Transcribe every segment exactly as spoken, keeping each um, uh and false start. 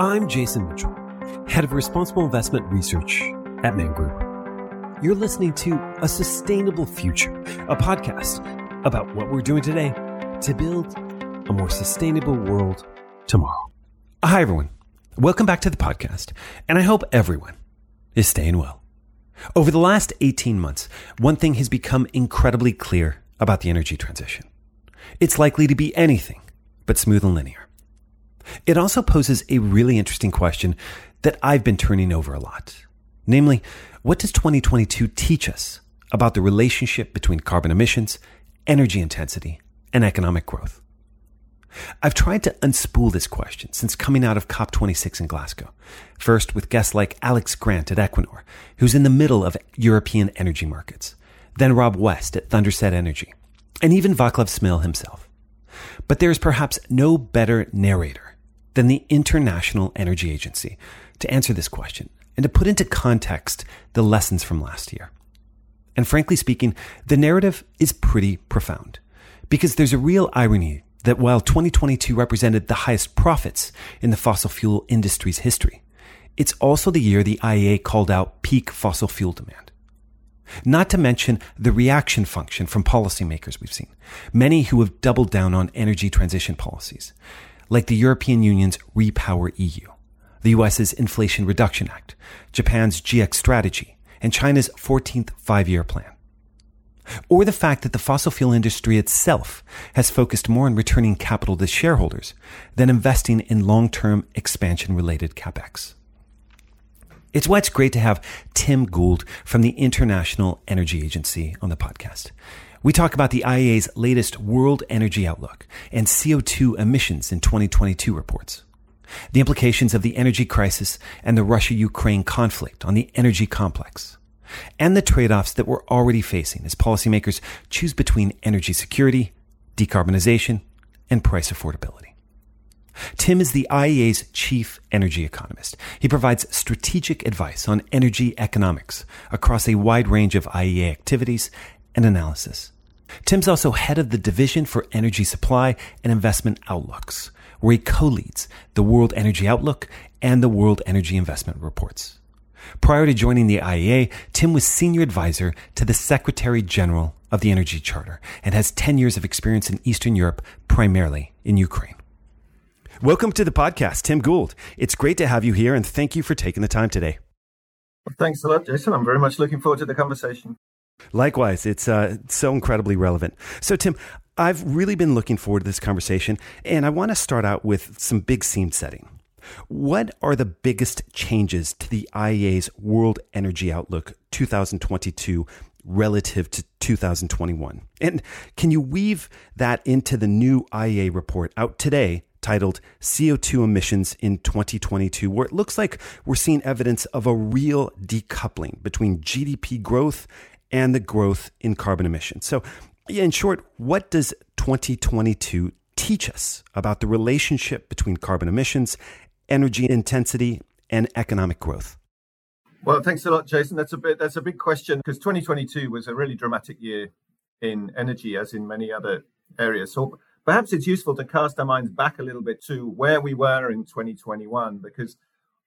I'm Jason Mitchell, Head of Responsible Investment Research at Man Group. You're listening to A Sustainable Future, a podcast about what we're doing today to build a more sustainable world tomorrow. Hi, everyone. Welcome back to the podcast, and I hope everyone is staying well. Over the last eighteen months, one thing has become incredibly clear about the energy transition. It's likely to be anything but smooth and linear. It also poses a really interesting question that I've been turning over a lot. Namely, what does twenty twenty-two teach us about the relationship between carbon emissions, energy intensity, and economic growth? I've tried to unspool this question since coming out of COP twenty-six in Glasgow, first with guests like Alex Grant at Equinor, who's in the middle of European energy markets, then Rob West at Thunderset Energy, and even Vaclav Smil himself. But there is perhaps no better narrator than the International Energy Agency to answer this question and to put into context the lessons from last year. And frankly speaking, the narrative is pretty profound because there's a real irony that while twenty twenty-two represented the highest profits in the fossil fuel industry's history, it's also the year the I E A called out peak fossil fuel demand. Not to mention the reaction function from policymakers we've seen, many who have doubled down on energy transition policies, like the European Union's RePower E U, the U S's Inflation Reduction Act, Japan's G X Strategy, and China's fourteenth five-year plan. Or the fact that the fossil fuel industry itself has focused more on returning capital to shareholders than investing in long-term expansion-related capex. It's why it's great to have Tim Gould from the International Energy Agency on the podcast. We talk about the I E A's latest World Energy Outlook and C O two emissions in twenty twenty-two reports, the implications of the energy crisis and the Russia-Ukraine conflict on the energy complex, and the trade-offs that we're already facing as policymakers choose between energy security, decarbonization, and price affordability. Tim is the I E A's chief energy economist. He provides strategic advice on energy economics across a wide range of I E A activities and analysis. Tim's also head of the Division for Energy Supply and Investment Outlooks, where he co-leads the World Energy Outlook and the World Energy Investment Reports. Prior to joining the I E A, Tim was senior advisor to the Secretary General of the Energy Charter and has ten years of experience in Eastern Europe, primarily in Ukraine. Welcome to the podcast, Tim Gould. It's great to have you here, and thank you for taking the time today. Well, thanks a lot, Jason. I'm very much looking forward to the conversation. Likewise, it's uh, so incredibly relevant. So, Tim, I've really been looking forward to this conversation, and I want to start out with some big scene setting. What are the biggest changes to the I E A's World Energy Outlook twenty twenty-two relative to two thousand twenty-one? And can you weave that into the new I E A report out today, titled C O two Emissions in twenty twenty-two, where it looks like we're seeing evidence of a real decoupling between G D P growth and the growth in carbon emissions? So, yeah, in short, what does twenty twenty-two teach us about the relationship between carbon emissions, energy intensity, and economic growth? Well, thanks a lot, Jason. That's a bit, that's a big question, because twenty twenty-two was a really dramatic year in energy, as in many other areas. So perhaps it's useful to cast our minds back a little bit to where we were in twenty twenty-one, because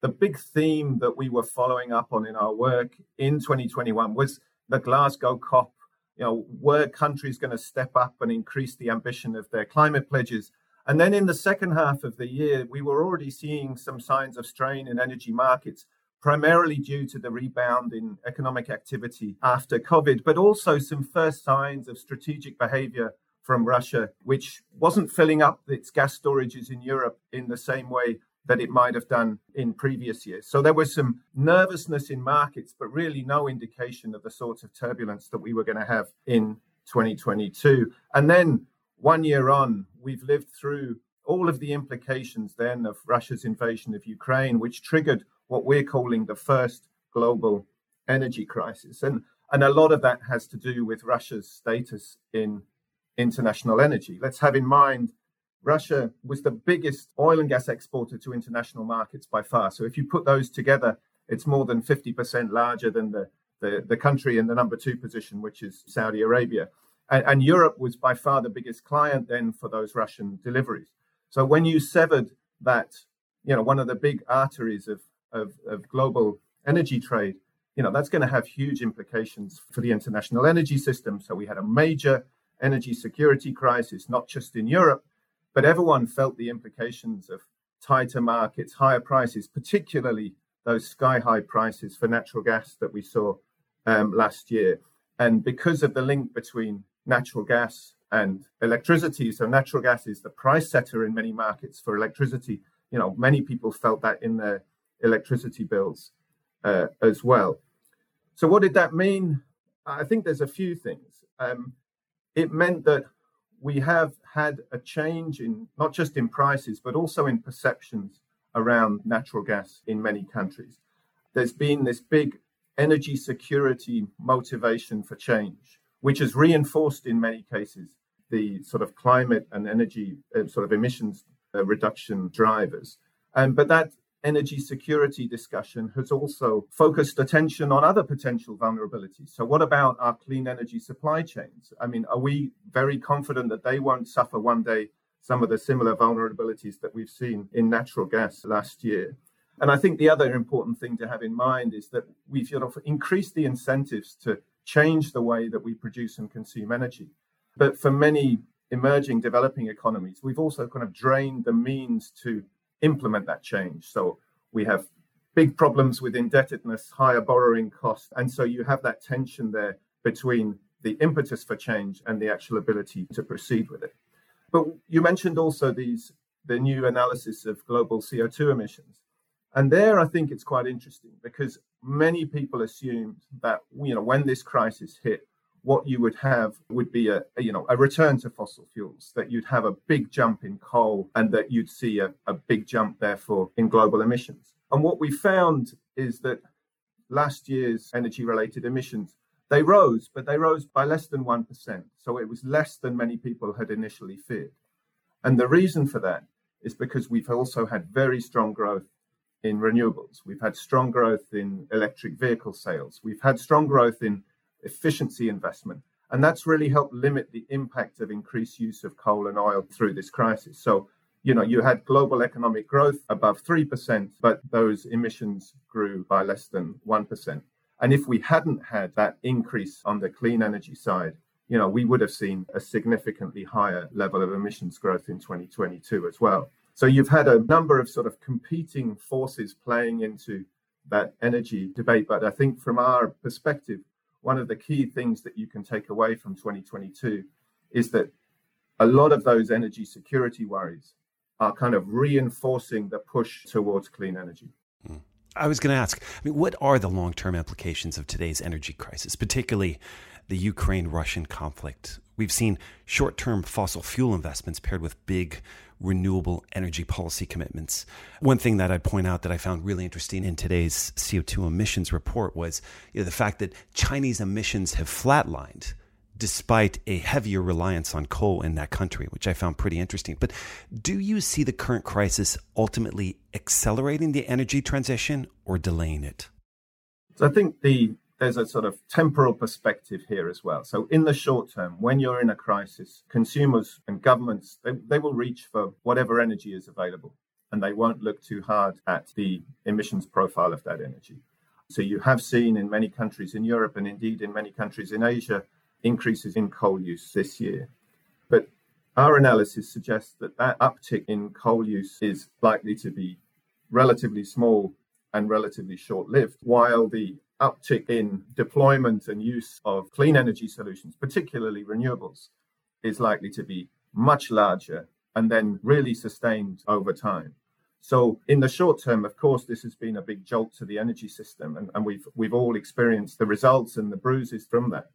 the big theme that we were following up on in our work in twenty twenty-one was the Glasgow COP. You know, were countries going to step up and increase the ambition of their climate pledges? And then in the second half of the year, we were already seeing some signs of strain in energy markets, primarily due to the rebound in economic activity after COVID, but also some first signs of strategic behavior from Russia, which wasn't filling up its gas storages in Europe in the same way that it might have done in previous years. So there was some nervousness in markets, but really no indication of the sorts of turbulence that we were going to have in twenty twenty-two. And then one year on, we've lived through all of the implications then of Russia's invasion of Ukraine, which triggered what we're calling the first global energy crisis. And, and a lot of that has to do with Russia's status in international energy. Let's have in mind, Russia was the biggest oil and gas exporter to international markets by far. So if you put those together, it's more than fifty percent larger than the, the, the country in the number two position, which is Saudi Arabia. And, and Europe was by far the biggest client then for those Russian deliveries. So when you severed that you know, one of the big arteries of, of, of global energy trade, you know, that's going to have huge implications for the international energy system. So we had a major energy security crisis, not just in Europe, but everyone felt the implications of tighter markets, higher prices, particularly those sky-high prices for natural gas that we saw um, last year. And because of the link between natural gas and electricity, so natural gas is the price setter in many markets for electricity, you know, many people felt that in their electricity bills uh, as well. So what did that mean? I think there's a few things. Um, it meant that we have had a change in not just in prices, but also in perceptions around natural gas in many countries. There's been this big energy security motivation for change, which has reinforced in many cases the sort of climate and energy uh, sort of emissions uh, reduction drivers. Um, but that energy security discussion has also focused attention on other potential vulnerabilities. So what about our clean energy supply chains? I mean, are we very confident that they won't suffer one day some of the similar vulnerabilities that we've seen in natural gas last year? And I think the other important thing to have in mind is that we've, you know, increased the incentives to change the way that we produce and consume energy. But for many emerging developing economies, we've also kind of drained the means to implement that change. So we have big problems with indebtedness, higher borrowing costs. And so you have that tension there between the impetus for change and the actual ability to proceed with it. But you mentioned also these the new analysis of global C O two emissions. And there, I think it's quite interesting because many people assumed that, you know, when this crisis hit, what you would have would be a, a you know, a return to fossil fuels, that you'd have a big jump in coal and that you'd see a, a big jump, therefore, in global emissions. And what we found is that last year's energy-related emissions, they rose, but they rose by less than one percent. So it was less than many people had initially feared. And the reason for that is because we've also had very strong growth in renewables. We've had strong growth in electric vehicle sales. We've had strong growth in efficiency investment. And that's really helped limit the impact of increased use of coal and oil through this crisis. So, you know, you had global economic growth above three percent, but those emissions grew by less than one percent. And if we hadn't had that increase on the clean energy side, you know, we would have seen a significantly higher level of emissions growth in twenty twenty-two as well. So you've had a number of sort of competing forces playing into that energy debate. But I think from our perspective, one of the key things that you can take away from twenty twenty-two is that a lot of those energy security worries are kind of reinforcing the push towards clean energy. Mm. I was going to ask, I mean, what are the long-term implications of today's energy crisis, particularly the Ukraine-Russian conflict? We've seen short-term fossil fuel investments paired with big renewable energy policy commitments. One thing that I point out that I found really interesting in today's C O two emissions report was, you know, the fact that Chinese emissions have flatlined despite a heavier reliance on coal in that country, which I found pretty interesting. But do you see the current crisis ultimately accelerating the energy transition or delaying it? So I think the there's a sort of temporal perspective here as well. So in the short term, when you're in a crisis, consumers and governments, they, they will reach for whatever energy is available, and they won't look too hard at the emissions profile of that energy. So you have seen in many countries in Europe and indeed in many countries in Asia, increases in coal use this year. But our analysis suggests that that uptick in coal use is likely to be relatively small and relatively short-lived, while the uptick in deployment and use of clean energy solutions, particularly renewables, is likely to be much larger and then really sustained over time. So in the short term, of course, this has been a big jolt to the energy system, and, and we've we've all experienced the results and the bruises from that.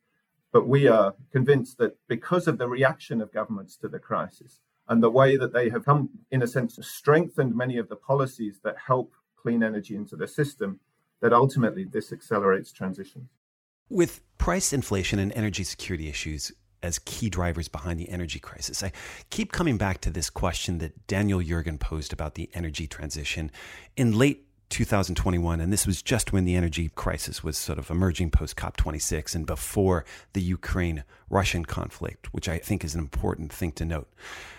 But we are convinced that because of the reaction of governments to the crisis and the way that they have come, in a sense, strengthened many of the policies that help clean energy into the system, that ultimately this accelerates transition. With price inflation and energy security issues as key drivers behind the energy crisis, I keep coming back to this question that Daniel Yergin posed about the energy transition in late two thousand twenty-one, and this was just when the energy crisis was sort of emerging post COP twenty-six and before the Ukraine-Russian conflict, which I think is an important thing to note.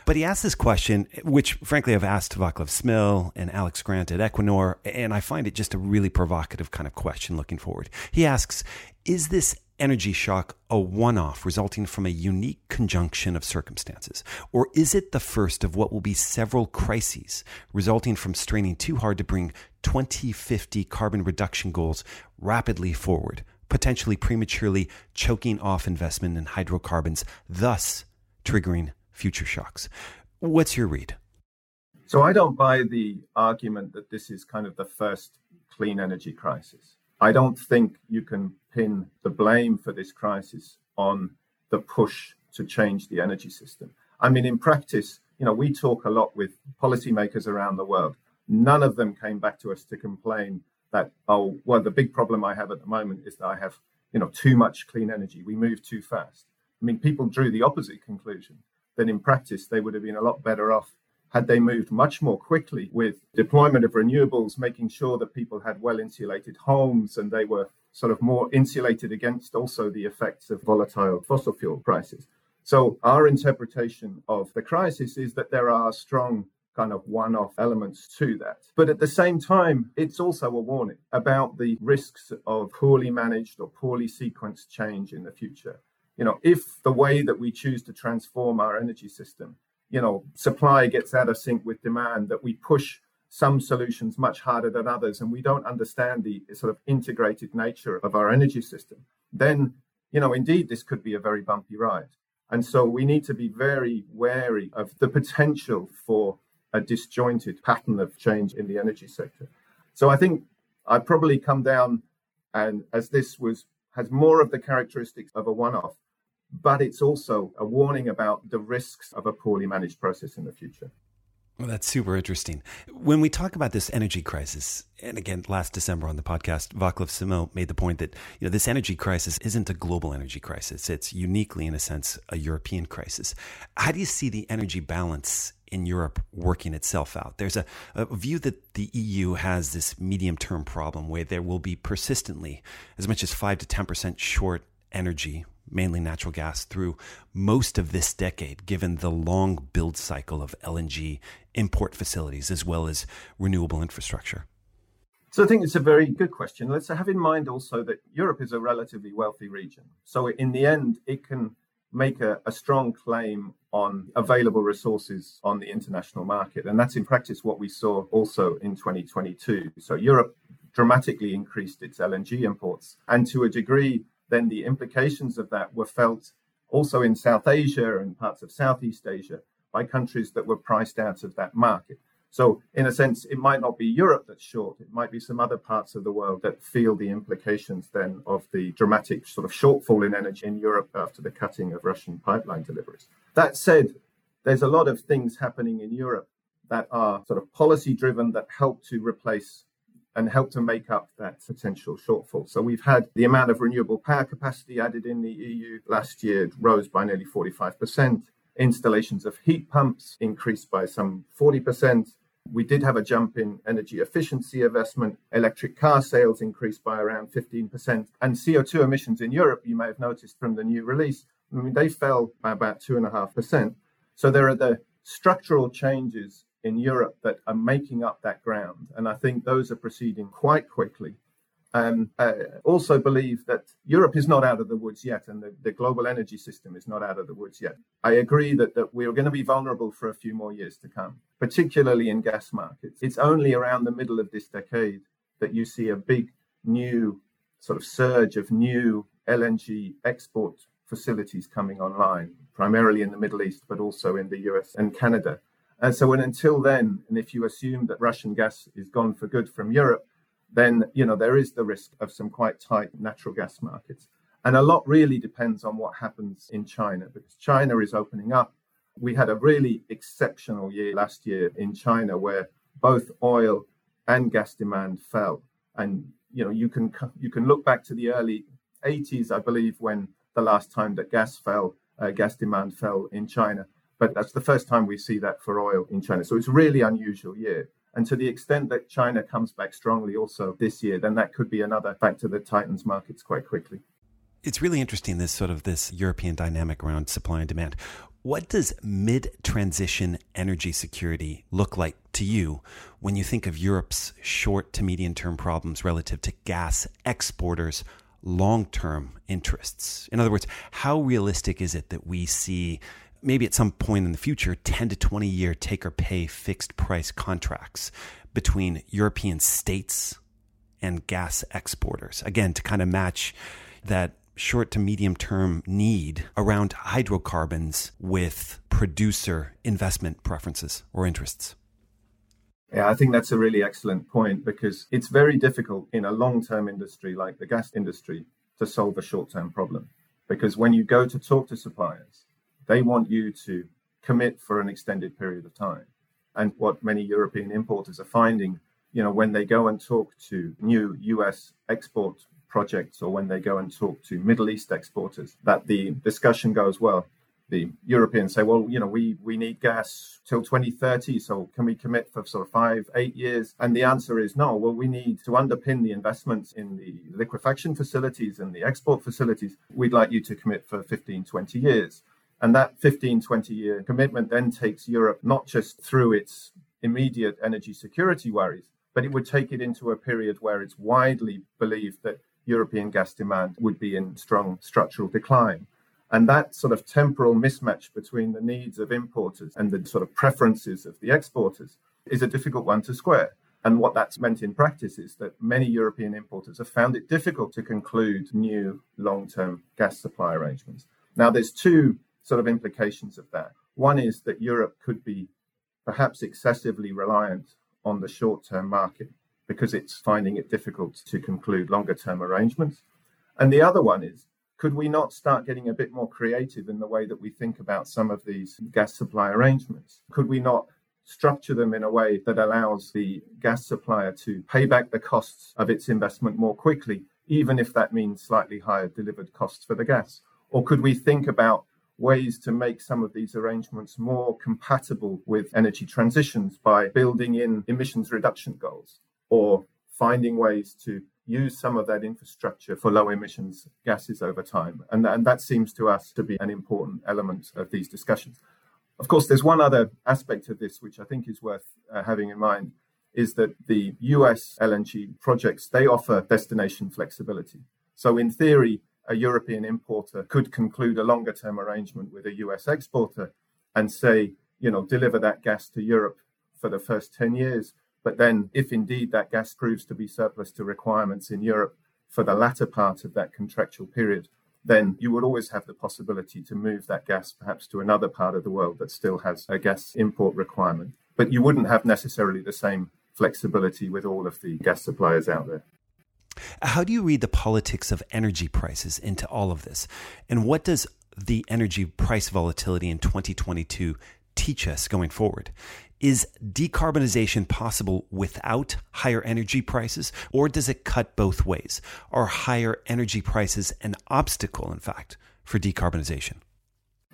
But he asked this question, which frankly I've asked Vaclav Smil and Alex Grant at Equinor, and I find it just a really provocative kind of question looking forward. He asks, is this energy shock a one-off resulting from a unique conjunction of circumstances? Or is it the first of what will be several crises resulting from straining too hard to bring twenty fifty carbon reduction goals rapidly forward, potentially prematurely choking off investment in hydrocarbons, thus triggering future shocks? What's your read? So I don't buy the argument that this is kind of the first clean energy crisis. I don't think you can pin the blame for this crisis on the push to change the energy system. I mean, in practice, you know, we talk a lot with policymakers around the world. None of them came back to us to complain that, oh, well, the big problem I have at the moment is that I have, you know, too much clean energy. We move too fast. I mean, people drew the opposite conclusion. Then in practice, they would have been a lot better off had they moved much more quickly with deployment of renewables, making sure that people had well-insulated homes and they were sort of more insulated against also the effects of volatile fossil fuel prices. So our interpretation of the crisis is that there are strong kind of one-off elements to that. But at the same time, it's also a warning about the risks of poorly managed or poorly sequenced change in the future. You know, if the way that we choose to transform our energy system, you know, supply gets out of sync with demand, that we push some solutions much harder than others, and we don't understand the sort of integrated nature of our energy system, then, you know, indeed, this could be a very bumpy ride. And so we need to be very wary of the potential for a disjointed pattern of change in the energy sector. So I think I probably come down, and as this was has more of the characteristics of a one-off, but it's also a warning about the risks of a poorly managed process in the future. Well, that's super interesting. When we talk about this energy crisis, and again, last December on the podcast, Vaclav Smil made the point that, you know, this energy crisis isn't a global energy crisis. It's uniquely, in a sense, a European crisis. How do you see the energy balance in Europe working itself out? There's a, a view that the E U has this medium-term problem where there will be persistently as much as five to ten percent short energy, mainly natural gas, through most of this decade, given the long build cycle of L N G import facilities, as well as renewable infrastructure? So I think it's a very good question. Let's have in mind also that Europe is a relatively wealthy region. So in the end, it can make a, a strong claim on available resources on the international market. And that's in practice what we saw also in twenty twenty-two. So Europe dramatically increased its L N G imports. And to a degree, then the implications of that were felt also in South Asia and parts of Southeast Asia by countries that were priced out of that market. So in a sense, it might not be Europe that's short. It might be some other parts of the world that feel the implications then of the dramatic sort of shortfall in energy in Europe after the cutting of Russian pipeline deliveries. That said, there's a lot of things happening in Europe that are sort of policy driven that help to replace and help to make up that potential shortfall. So we've had the amount of renewable power capacity added in the E U last year rose by nearly forty-five percent. Installations of heat pumps increased by some forty percent. We did have a jump in energy efficiency investment. Electric car sales increased by around fifteen percent. And C O two emissions in Europe, you may have noticed from the new release, I mean, they fell by about two point five percent. So there are the structural changes in Europe that are making up that ground. And I think those are proceeding quite quickly. Um, I also believe that Europe is not out of the woods yet, and the, the global energy system is not out of the woods yet. I agree that, that we're going to be vulnerable for a few more years to come, particularly in gas markets. It's only around the middle of this decade that you see a big new sort of surge of new L N G export facilities coming online, primarily in the Middle East, but also in the U S and Canada. And so and until then, and if you assume that Russian gas is gone for good from Europe, then, you know, there is the risk of some quite tight natural gas markets. And a lot really depends on what happens in China, because China is opening up. We had a really exceptional year last year in China where both oil and gas demand fell. And, you know, you can you can look back to the early eighties, I believe, when the last time that gas fell, uh, gas demand fell in China. But that's the first time we see that for oil in China. So it's a really unusual year. And to the extent that China comes back strongly also this year, then that could be another factor that tightens markets quite quickly. It's really interesting, this sort of this European dynamic around supply and demand. What does mid-transition energy security look like to you when you think of Europe's short to medium-term problems relative to gas exporters' long-term interests? In other words, how realistic is it that we see maybe at some point in the future, ten to twenty year take-or-pay fixed-price contracts between European states and gas exporters, again, to kind of match that short to medium-term need around hydrocarbons with producer investment preferences or interests? Yeah, I think that's a really excellent point, because it's very difficult in a long-term industry like the gas industry to solve a short-term problem. Because when you go to talk to suppliers, they want you to commit for an extended period of time. And what many European importers are finding, you know, when they go and talk to new U S export projects or when they go and talk to Middle East exporters, that the discussion goes, well, the Europeans say, well, you know, we, we need gas till twenty thirty, so can we commit for sort of five, eight years? And the answer is no. Well, we need to underpin the investments in the liquefaction facilities and the export facilities. We'd like you to commit for fifteen, twenty years. And that fifteen, twenty year commitment then takes Europe not just through its immediate energy security worries, but it would take it into a period where it's widely believed that European gas demand would be in strong structural decline. And that sort of temporal mismatch between the needs of importers and the sort of preferences of the exporters is a difficult one to square. And what that's meant in practice is that many European importers have found it difficult to conclude new long-term gas supply arrangements. Now, there's two sort of implications of that. One is that Europe could be perhaps excessively reliant on the short-term market because it's finding it difficult to conclude longer-term arrangements. And the other one is, could we not start getting a bit more creative in the way that we think about some of these gas supply arrangements? Could we not structure them in a way that allows the gas supplier to pay back the costs of its investment more quickly, even if that means slightly higher delivered costs for the gas? Or could we think about ways to make some of these arrangements more compatible with energy transitions by building in emissions reduction goals or finding ways to use some of that infrastructure for low emissions gases over time? And, and that seems to us to be an important element of these discussions. Of course, there's one other aspect of this, which I think is worth uh, having in mind, is that the U S L N G projects, they offer destination flexibility. So in theory, a European importer could conclude a longer-term arrangement with a U S exporter and say, you know, deliver that gas to Europe for the first ten years. But then if indeed that gas proves to be surplus to requirements in Europe for the latter part of that contractual period, then you would always have the possibility to move that gas perhaps to another part of the world that still has a gas import requirement. But you wouldn't have necessarily the same flexibility with all of the gas suppliers out there. How do you read the politics of energy prices into all of this? And what does the energy price volatility in twenty twenty-two teach us going forward? Is decarbonization possible without higher energy prices, or does it cut both ways? Are higher energy prices an obstacle, in fact, for decarbonization?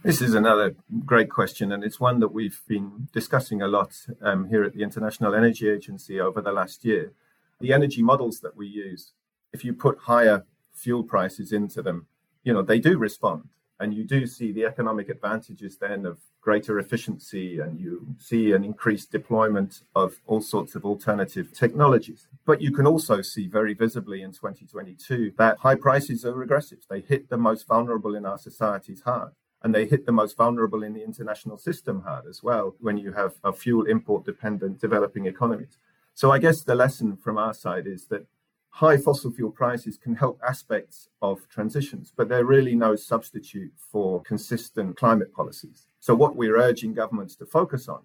This is another great question, and it's one that we've been discussing a lot um, here at the International Energy Agency over the last year. The energy models that we use, if you put higher fuel prices into them, you know, they do respond. And you do see the economic advantages then of greater efficiency, and you see an increased deployment of all sorts of alternative technologies. But you can also see very visibly in twenty twenty-two that high prices are regressive. They hit the most vulnerable in our societies hard, and they hit the most vulnerable in the international system hard as well when you have a fuel import-dependent developing economies. So I guess the lesson from our side is that high fossil fuel prices can help aspects of transitions, but they're really no substitute for consistent climate policies. So what we're urging governments to focus on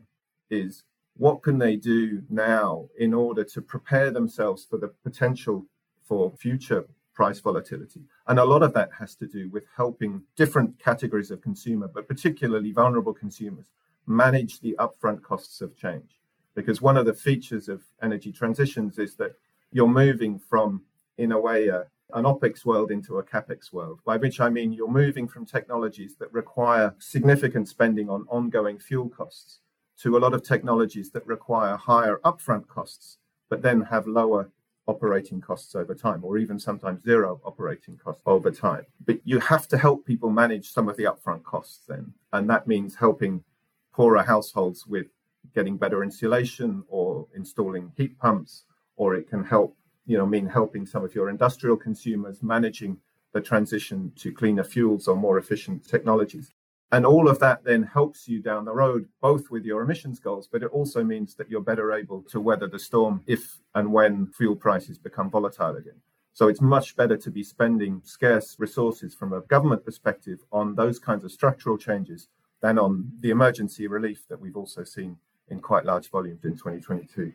is what can they do now in order to prepare themselves for the potential for future price volatility. And a lot of that has to do with helping different categories of consumer, but particularly vulnerable consumers, manage the upfront costs of change. Because one of the features of energy transitions is that you're moving from, in a way, a, an OPEX world into a CAPEX world, by which I mean you're moving from technologies that require significant spending on ongoing fuel costs to a lot of technologies that require higher upfront costs, but then have lower operating costs over time, or even sometimes zero operating costs over time. But you have to help people manage some of the upfront costs then. And that means helping poorer households with getting better insulation or installing heat pumps, or it can help, you know, mean helping some of your industrial consumers managing the transition to cleaner fuels or more efficient technologies. And all of that then helps you down the road, both with your emissions goals, but it also means that you're better able to weather the storm if and when fuel prices become volatile again. So it's much better to be spending scarce resources from a government perspective on those kinds of structural changes than on the emergency relief that we've also seen in quite large volumes in twenty twenty-two.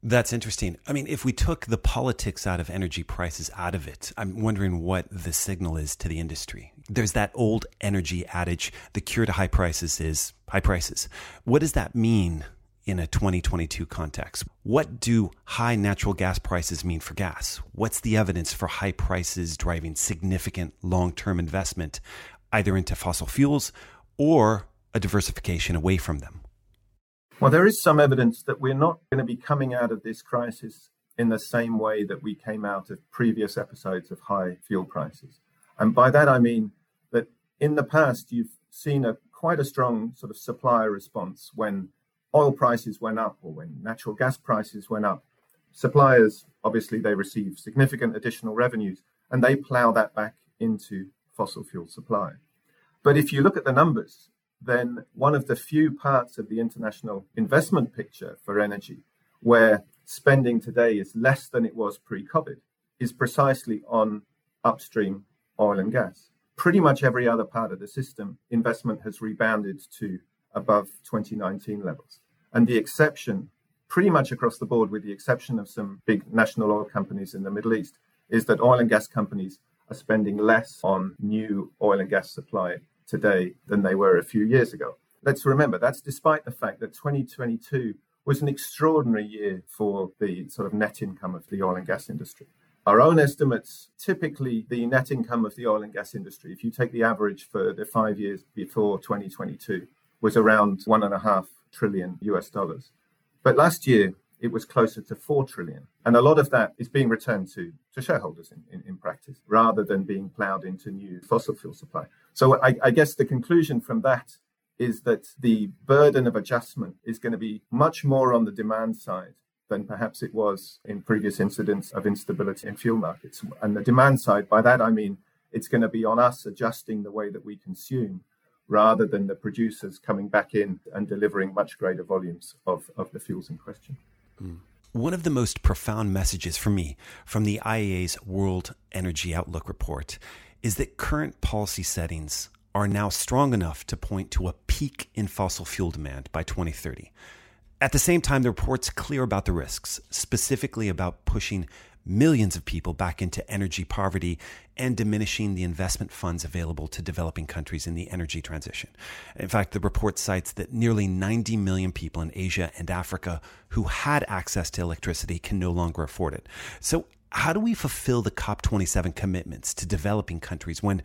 That's interesting. I mean, if we took the politics out of energy prices out of it, I'm wondering what the signal is to the industry. There's that old energy adage, the cure to high prices is high prices. What does that mean in a twenty twenty-two context? What do high natural gas prices mean for gas? What's the evidence for high prices driving significant long-term investment, either into fossil fuels or a diversification away from them? Well, there is some evidence that we're not going to be coming out of this crisis in the same way that we came out of previous episodes of high fuel prices. And by that, I mean that in the past, you've seen a quite a strong sort of supplier response. When oil prices went up or when natural gas prices went up, suppliers, obviously, they receive significant additional revenues and they plow that back into fossil fuel supply. But if you look at the numbers, then one of the few parts of the international investment picture for energy where spending today is less than it was pre-COVID is precisely on upstream oil and gas. Pretty much every other part of the system, investment has rebounded to above twenty nineteen levels. And the exception, pretty much across the board, with the exception of some big national oil companies in the Middle East, is that oil and gas companies are spending less on new oil and gas supply today than they were a few years ago. Let's remember, that's despite the fact that twenty twenty-two was an extraordinary year for the sort of net income of the oil and gas industry. Our own estimates, typically the net income of the oil and gas industry, if you take the average for the five years before twenty twenty-two, was around one and a half trillion U S dollars. But last year, it was closer to four trillion. And a lot of that is being returned to, to shareholders in, in, in practice, rather than being ploughed into new fossil fuel supply. So I, I guess the conclusion from that is that the burden of adjustment is going to be much more on the demand side than perhaps it was in previous incidents of instability in fuel markets. And the demand side, by that I mean, it's going to be on us adjusting the way that we consume, rather than the producers coming back in and delivering much greater volumes of, of the fuels in question. Mm. One of the most profound messages for me from the I E A's World Energy Outlook report is that current policy settings are now strong enough to point to a peak in fossil fuel demand by twenty thirty. At the same time, the report's clear about the risks, specifically about pushing millions of people back into energy poverty and diminishing the investment funds available to developing countries in the energy transition. In fact, the report cites that nearly ninety million people in Asia and Africa who had access to electricity can no longer afford it. So how do we fulfill the COP twenty-seven commitments to developing countries when,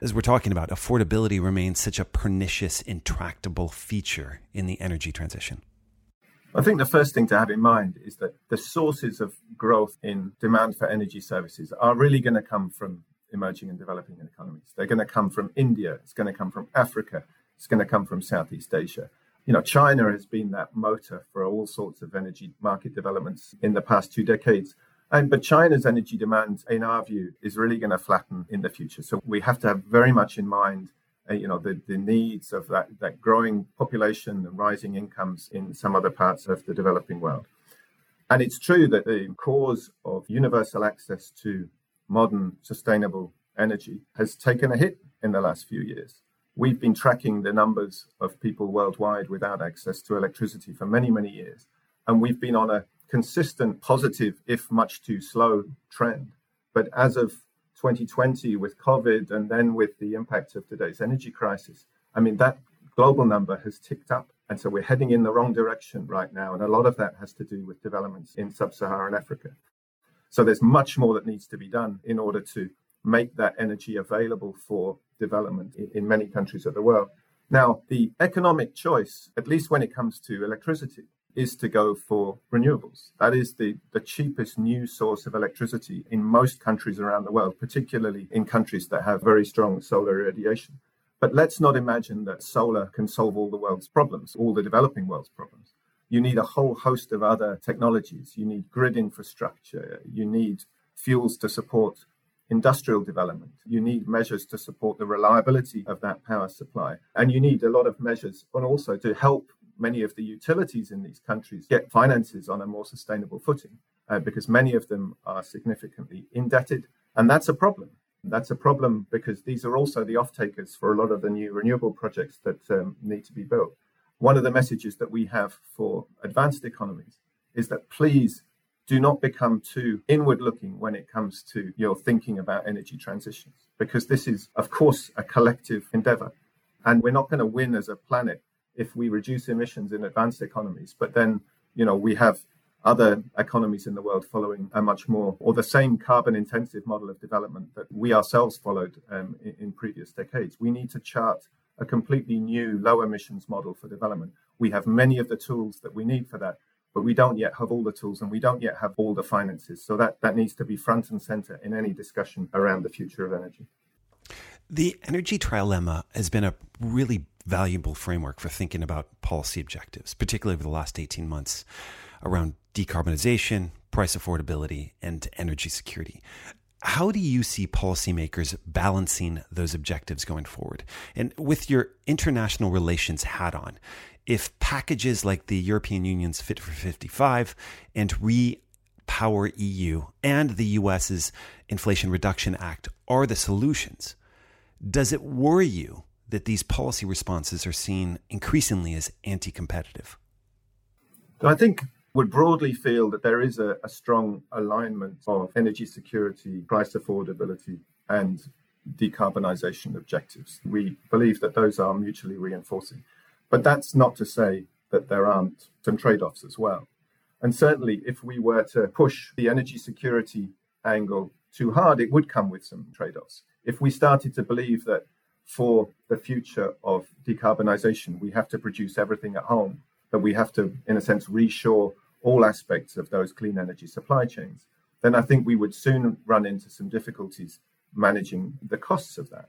as we're talking about, affordability remains such a pernicious, intractable feature in the energy transition? I think the first thing to have in mind is that the sources of growth in demand for energy services are really going to come from emerging and developing economies. They're going to come from India. It's going to come from Africa. It's going to come from Southeast Asia. You know, China has been that motor for all sorts of energy market developments in the past two decades. And but China's energy demand, in our view, is really going to flatten in the future. So we have to have very much in mind you know, the, the needs of that, that growing population and rising incomes in some other parts of the developing world. And it's true that the cause of universal access to modern sustainable energy has taken a hit in the last few years. We've been tracking the numbers of people worldwide without access to electricity for many, many years. And we've been on a consistent positive, if much too slow, trend. But as of twenty twenty with COVID and then with the impact of today's energy crisis, I mean, that global number has ticked up. And so we're heading in the wrong direction right now. And a lot of that has to do with developments in sub-Saharan Africa. So there's much more that needs to be done in order to make that energy available for development in, in many countries of the world. Now, the economic choice, at least when it comes to electricity, is to go for renewables. That is the, the cheapest new source of electricity in most countries around the world, particularly in countries that have very strong solar irradiation. But let's not imagine that solar can solve all the world's problems, all the developing world's problems. You need a whole host of other technologies. You need grid infrastructure. You need fuels to support industrial development. You need measures to support the reliability of that power supply. And you need a lot of measures, but also to help many of the utilities in these countries get finances on a more sustainable footing, uh, because many of them are significantly indebted. And that's a problem. That's a problem because these are also the off-takers for a lot of the new renewable projects that um, need to be built. One of the messages that we have for advanced economies is that please do not become too inward-looking when it comes to your thinking about energy transitions, because this is, of course, a collective endeavor. And we're not going to win as a planet if we reduce emissions in advanced economies. But then, you know, we have other economies in the world following a much more or the same carbon-intensive model of development that we ourselves followed um, in, in previous decades. We need to chart a completely new low-emissions model for development. We have many of the tools that we need for that, but we don't yet have all the tools and we don't yet have all the finances. So that, that needs to be front and center in any discussion around the future of energy. The energy trilemma has been a really valuable framework for thinking about policy objectives, particularly over the last eighteen months around decarbonization, price affordability, and energy security. How do you see policymakers balancing those objectives going forward? And with your international relations hat on, if packages like the European Union's Fit for fifty-five and RePowerEU and the U S's Inflation Reduction Act are the solutions, does it worry you that these policy responses are seen increasingly as anti-competitive? I think we broadly feel that there is a, a strong alignment of energy security, price affordability, and decarbonization objectives. We believe that those are mutually reinforcing. But that's not to say that there aren't some trade-offs as well. And certainly if we were to push the energy security angle too hard, it would come with some trade-offs. If we started to believe that for the future of decarbonisation, we have to produce everything at home, that we have to, in a sense, reshore all aspects of those clean energy supply chains, then I think we would soon run into some difficulties managing the costs of that.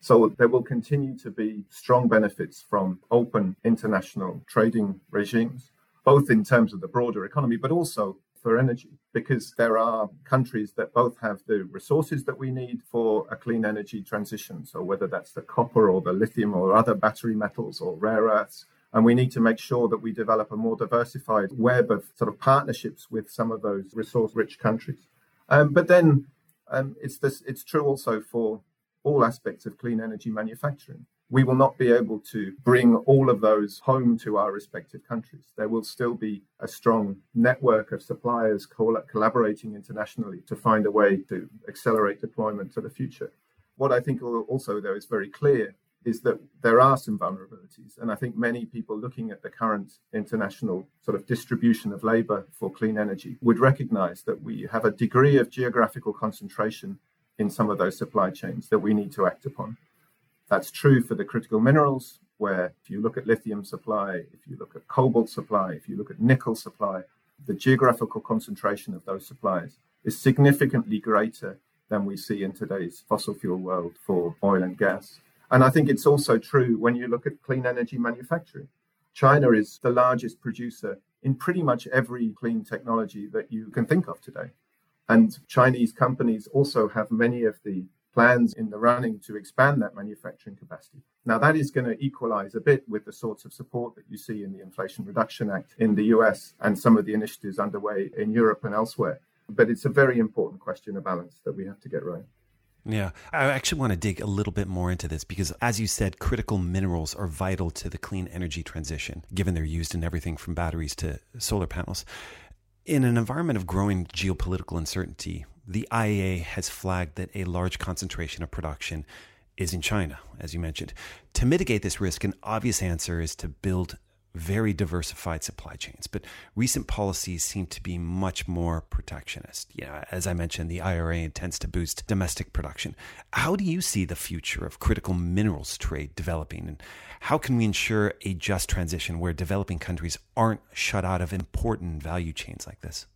So there will continue to be strong benefits from open international trading regimes, both in terms of the broader economy, but also for energy, because there are countries that both have the resources that we need for a clean energy transition. So whether that's the copper or the lithium or other battery metals or rare earths, and we need to make sure that we develop a more diversified web of sort of partnerships with some of those resource-rich countries. Um, but then um, it's this, it's true also for all aspects of clean energy manufacturing. We will not be able to bring all of those home to our respective countries. There will still be a strong network of suppliers collaborating internationally to find a way to accelerate deployment to the future. What I think also, though, is very clear is that there are some vulnerabilities. And I think many people looking at the current international sort of distribution of labor for clean energy would recognize that we have a degree of geographical concentration in some of those supply chains that we need to act upon. That's true for the critical minerals, where if you look at lithium supply, if you look at cobalt supply, if you look at nickel supply, the geographical concentration of those supplies is significantly greater than we see in today's fossil fuel world for oil and gas. And I think it's also true when you look at clean energy manufacturing. China is the largest producer in pretty much every clean technology that you can think of today. And Chinese companies also have many of the plans in the running to expand that manufacturing capacity. Now, that is going to equalize a bit with the sorts of support that you see in the Inflation Reduction Act in the U S and some of the initiatives underway in Europe and elsewhere. But it's a very important question of balance that we have to get right. Yeah, I actually want to dig a little bit more into this because, as you said, critical minerals are vital to the clean energy transition, given they're used in everything from batteries to solar panels. In an environment of growing geopolitical uncertainty, the I E A has flagged that a large concentration of production is in China, as you mentioned. To mitigate this risk, an obvious answer is to build very diversified supply chains. But recent policies seem to be much more protectionist. You know, as I mentioned, the I R A intends to boost domestic production. How do you see the future of critical minerals trade developing? And how can we ensure a just transition where developing countries aren't shut out of important value chains like this?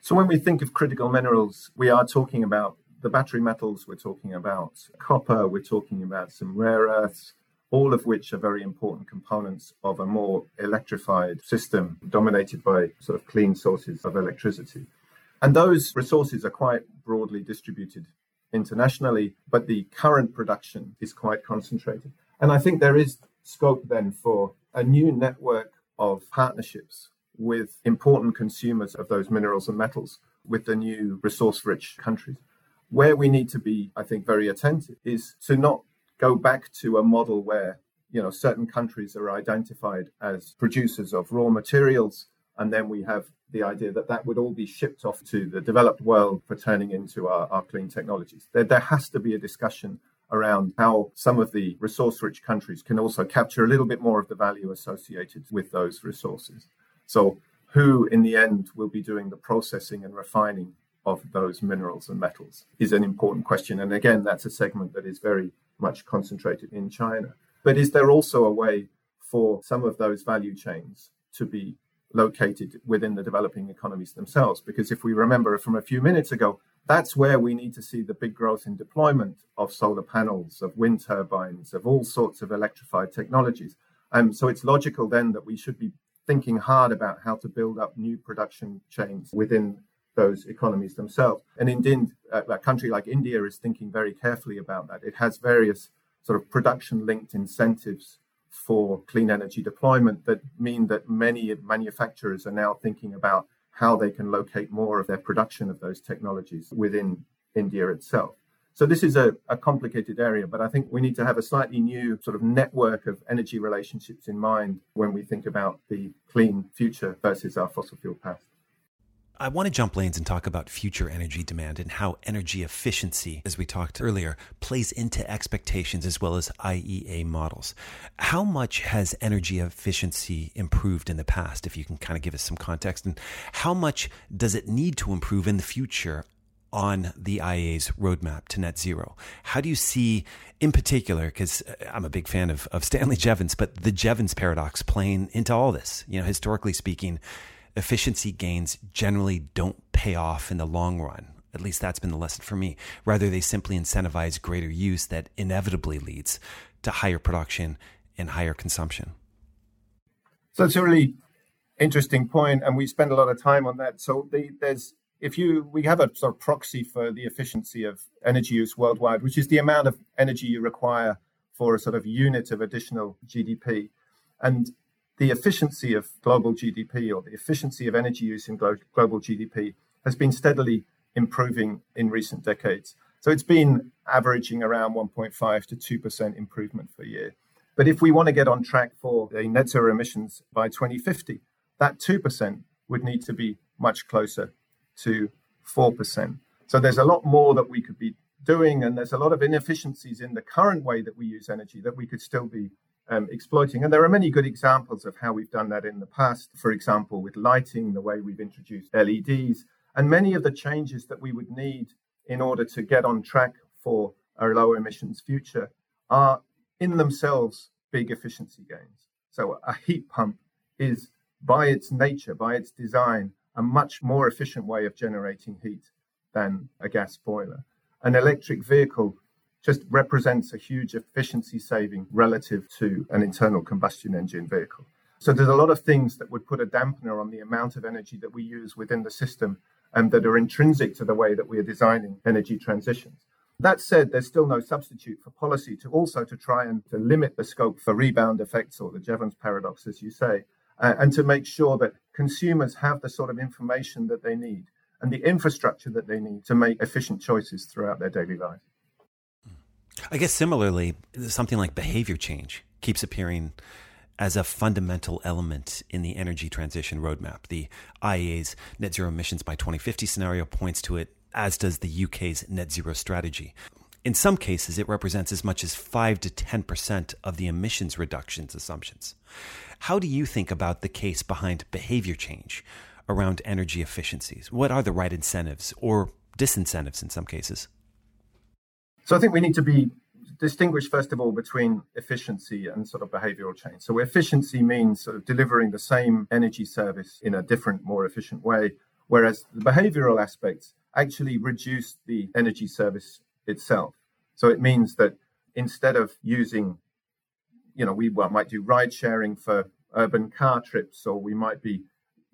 So when we think of critical minerals, we are talking about the battery metals, we're talking about copper, we're talking about some rare earths, all of which are very important components of a more electrified system dominated by sort of clean sources of electricity. And those resources are quite broadly distributed internationally, but the current production is quite concentrated. And I think there is scope then for a new network of partnerships with important consumers of those minerals and metals, with the new resource-rich countries. Where we need to be, I think, very attentive is to not go back to a model where, you know, certain countries are identified as producers of raw materials, and then we have the idea that that would all be shipped off to the developed world for turning into our, our clean technologies. There, there has to be a discussion around how some of the resource-rich countries can also capture a little bit more of the value associated with those resources. So who, in the end, will be doing the processing and refining of those minerals and metals is an important question. And again, that's a segment that is very much concentrated in China. But is there also a way for some of those value chains to be located within the developing economies themselves? Because if we remember from a few minutes ago, that's where we need to see the big growth in deployment of solar panels, of wind turbines, of all sorts of electrified technologies. And um, so it's logical then that we should be thinking hard about how to build up new production chains within those economies themselves. And indeed, a country like India is thinking very carefully about that. It has various sort of production-linked incentives for clean energy deployment that mean that many manufacturers are now thinking about how they can locate more of their production of those technologies within India itself. So this is a, a complicated area, but I think we need to have a slightly new sort of network of energy relationships in mind when we think about the clean future versus our fossil fuel past. I want to jump lanes and talk about future energy demand and how energy efficiency, as we talked earlier, plays into expectations as well as I E A models. How much has energy efficiency improved in the past, if you can kind of give us some context, and how much does it need to improve in the future on the I E A's roadmap to net zero? How do you see, in particular, because I'm a big fan of, of Stanley Jevons, but the Jevons paradox playing into all this? You know, historically speaking, efficiency gains generally don't pay off in the long run. At least that's been the lesson for me. Rather, they simply incentivize greater use that inevitably leads to higher production and higher consumption. So it's a really interesting point, and we spend a lot of time on that. So the, there's If you, we have a sort of proxy for the efficiency of energy use worldwide, which is the amount of energy you require for a sort of unit of additional G D P. And the efficiency of global G D P, or the efficiency of energy use in glo- global G D P, has been steadily improving in recent decades. So it's been averaging around one point five to two percent improvement per year. But if we want to get on track for the net zero emissions by twenty fifty, that two percent would need to be much closer to four percent. So there's a lot more that we could be doing, and there's a lot of inefficiencies in the current way that we use energy that we could still be um, exploiting. And there are many good examples of how we've done that in the past, for example, with lighting, the way we've introduced L E Ds, and many of the changes that we would need in order to get on track for a low emissions future are in themselves big efficiency gains. So a heat pump is, by its nature, by its design, a much more efficient way of generating heat than a gas boiler. An electric vehicle just represents a huge efficiency saving relative to an internal combustion engine vehicle. So there's a lot of things that would put a dampener on the amount of energy that we use within the system and that are intrinsic to the way that we are designing energy transitions. That said, there's still no substitute for policy to also to try and to limit the scope for rebound effects, or the Jevons paradox, as you say, Uh, and to make sure that consumers have the sort of information that they need and the infrastructure that they need to make efficient choices throughout their daily life. I guess similarly, something like behavior change keeps appearing as a fundamental element in the energy transition roadmap. The I E A's net zero emissions by twenty fifty scenario points to it, as does the U K's net zero strategy. In some cases, it represents as much as five to ten percent of the emissions reductions assumptions. How do you think about the case behind behavior change around energy efficiencies? What are the right incentives or disincentives in some cases? So I think we need to be distinguish, first of all, between efficiency and sort of behavioral change. So efficiency means sort of delivering the same energy service in a different, more efficient way, whereas the behavioral aspects actually reduce the energy service itself. So it means that instead of using, you know, we might do ride sharing for urban car trips, or we might be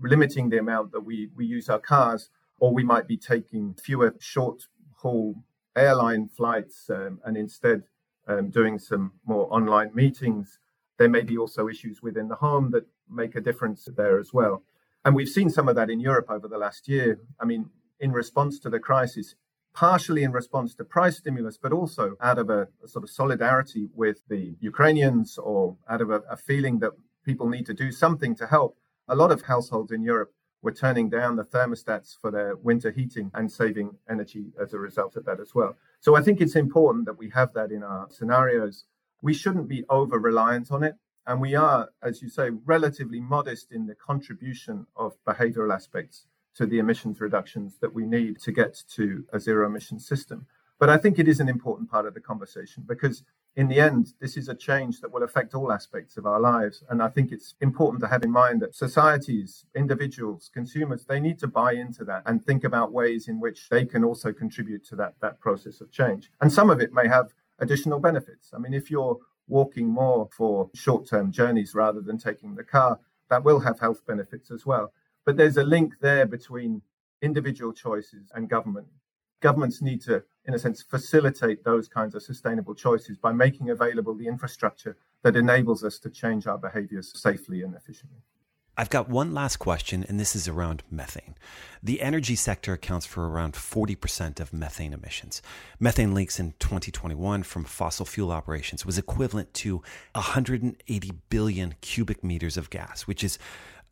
limiting the amount that we, we use our cars, or we might be taking fewer short haul airline flights um, and instead um, doing some more online meetings. There may be also issues within the home that make a difference there as well. And we've seen some of that in Europe over the last year. I mean, in response to the crisis, partially in response to price stimulus, but also out of a, a sort of solidarity with the Ukrainians, or out of a, a feeling that people need to do something to help. A lot of households in Europe were turning down the thermostats for their winter heating and saving energy as a result of that as well. So I think it's important that we have that in our scenarios. We shouldn't be over-reliant on it. And we are, as you say, relatively modest in the contribution of behavioral aspects to the emissions reductions that we need to get to a zero emission system. But I think it is an important part of the conversation, because in the end, this is a change that will affect all aspects of our lives. And I think it's important to have in mind that societies, individuals, consumers, they need to buy into that and think about ways in which they can also contribute to that, that process of change. And some of it may have additional benefits. I mean, if you're walking more for short-term journeys rather than taking the car, that will have health benefits as well. But there's a link there between individual choices and government. Governments need to, in a sense, facilitate those kinds of sustainable choices by making available the infrastructure that enables us to change our behaviors safely and efficiently. I've got one last question, and this is around methane. The energy sector accounts for around forty percent of methane emissions. Methane leaks in twenty twenty-one from fossil fuel operations was equivalent to one hundred eighty billion cubic meters of gas, which is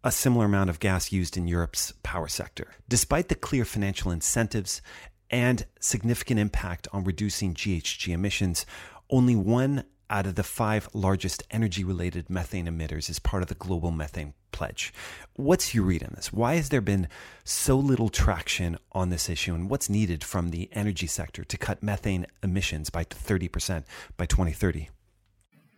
a similar amount of gas used in Europe's power sector. Despite the clear financial incentives and significant impact on reducing G H G emissions, only one out of the five largest energy-related methane emitters is part of the Global Methane Pledge. What's your read on this? Why has there been so little traction on this issue, and what's needed from the energy sector to cut methane emissions by thirty percent by twenty thirty?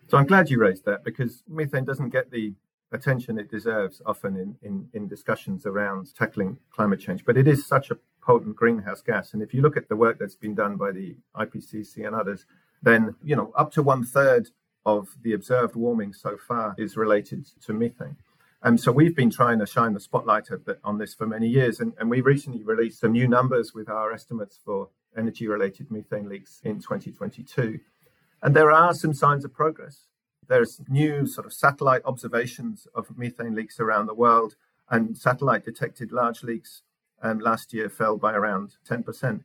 So I'm glad you raised that, because methane doesn't get the attention it deserves often in, in, in discussions around tackling climate change. But it is such a potent greenhouse gas. And if you look at the work that's been done by the I P C C and others, then, you know, up to one third of the observed warming so far is related to methane. And so we've been trying to shine the spotlight on this for many years. And, and we recently released some new numbers with our estimates for energy-related methane leaks in twenty twenty-two. And there are some signs of progress. There's new sort of satellite observations of methane leaks around the world, and satellite detected large leaks um, last year fell by around ten percent.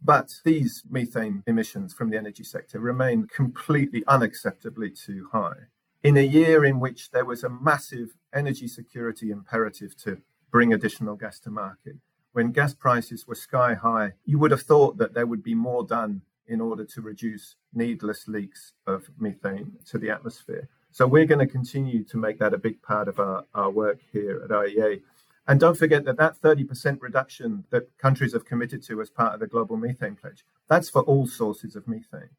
But these methane emissions from the energy sector remain completely unacceptably too high. In a year in which there was a massive energy security imperative to bring additional gas to market, when gas prices were sky high, you would have thought that there would be more done in order to reduce needless leaks of methane to the atmosphere. So we're going to continue to make that a big part of our, our work here at I E A. And don't forget that that thirty percent reduction that countries have committed to as part of the Global Methane Pledge, that's for all sources of methane.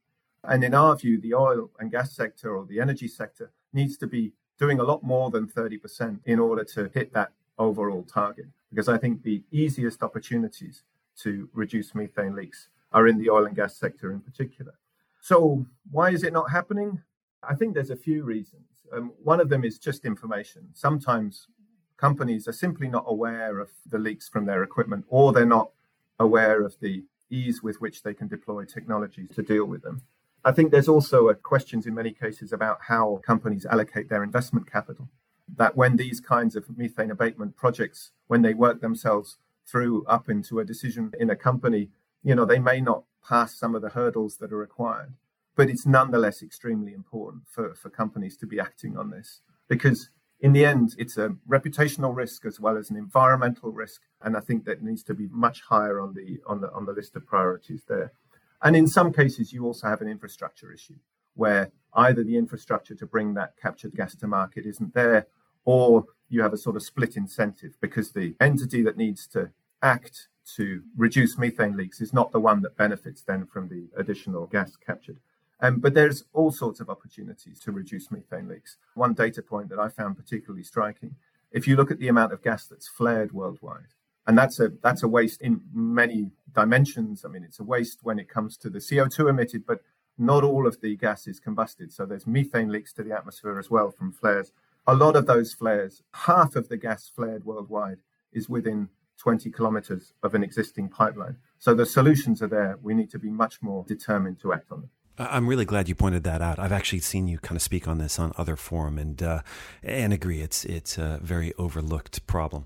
And in our view, the oil and gas sector, or the energy sector, needs to be doing a lot more than thirty percent in order to hit that overall target. Because I think the easiest opportunities to reduce methane leaks are in the oil and gas sector in particular. So why is it not happening? I think there's a few reasons. Um, one of them is just information. Sometimes companies are simply not aware of the leaks from their equipment, or they're not aware of the ease with which they can deploy technologies to deal with them. I think there's also a questions in many cases about how companies allocate their investment capital, that when these kinds of methane abatement projects, when they work themselves through up into a decision in a company, you know, they may not pass some of the hurdles that are required, but it's nonetheless extremely important for, for companies to be acting on this, because in the end, it's a reputational risk as well as an environmental risk. And I think that needs to be much higher on the on the on the list of priorities there. And in some cases, you also have an infrastructure issue where either the infrastructure to bring that captured gas to market isn't there, or you have a sort of split incentive because the entity that needs to act to reduce methane leaks is not the one that benefits then from the additional gas captured. Um, but there's all sorts of opportunities to reduce methane leaks. One data point that I found particularly striking, if you look at the amount of gas that's flared worldwide, and that's a that's a waste in many dimensions. I mean, it's a waste when it comes to the C O two emitted, but not all of the gas is combusted. So there's methane leaks to the atmosphere as well from flares. A lot of those flares, half of the gas flared worldwide is within twenty kilometers of an existing pipeline. So the solutions are there. We need to be much more determined to act on them. I'm really glad you pointed that out. I've actually seen you kind of speak on this on other forum and uh, and agree it's it's a very overlooked problem.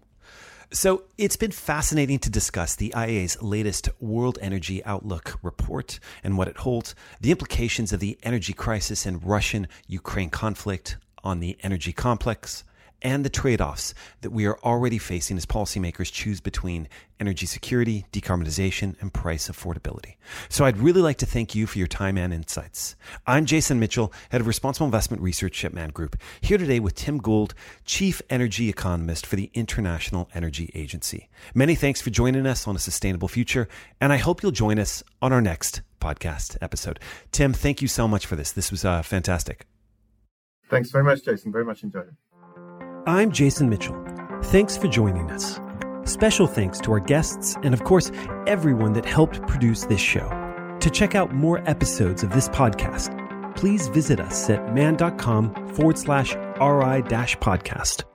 So it's been fascinating to discuss the I E A's latest World Energy Outlook report and what it holds, the implications of the energy crisis and Russian-Ukraine conflict on the energy complex, and the trade-offs that we are already facing as policymakers choose between energy security, decarbonization, and price affordability. So I'd really like to thank you for your time and insights. I'm Jason Mitchell, Head of Responsible Investment Research at Man Group, here today with Tim Gould, Chief Energy Economist for the International Energy Agency. Many thanks for joining us on A Sustainable Future, and I hope you'll join us on our next podcast episode. Tim, thank you so much for this. This was uh, fantastic. Thanks very much, Jason. Very much enjoyed it. I'm Jason Mitchell. Thanks for joining us. Special thanks to our guests and, of course, everyone that helped produce this show. To check out more episodes of this podcast, please visit us at man dot com forward slash R I dash podcast.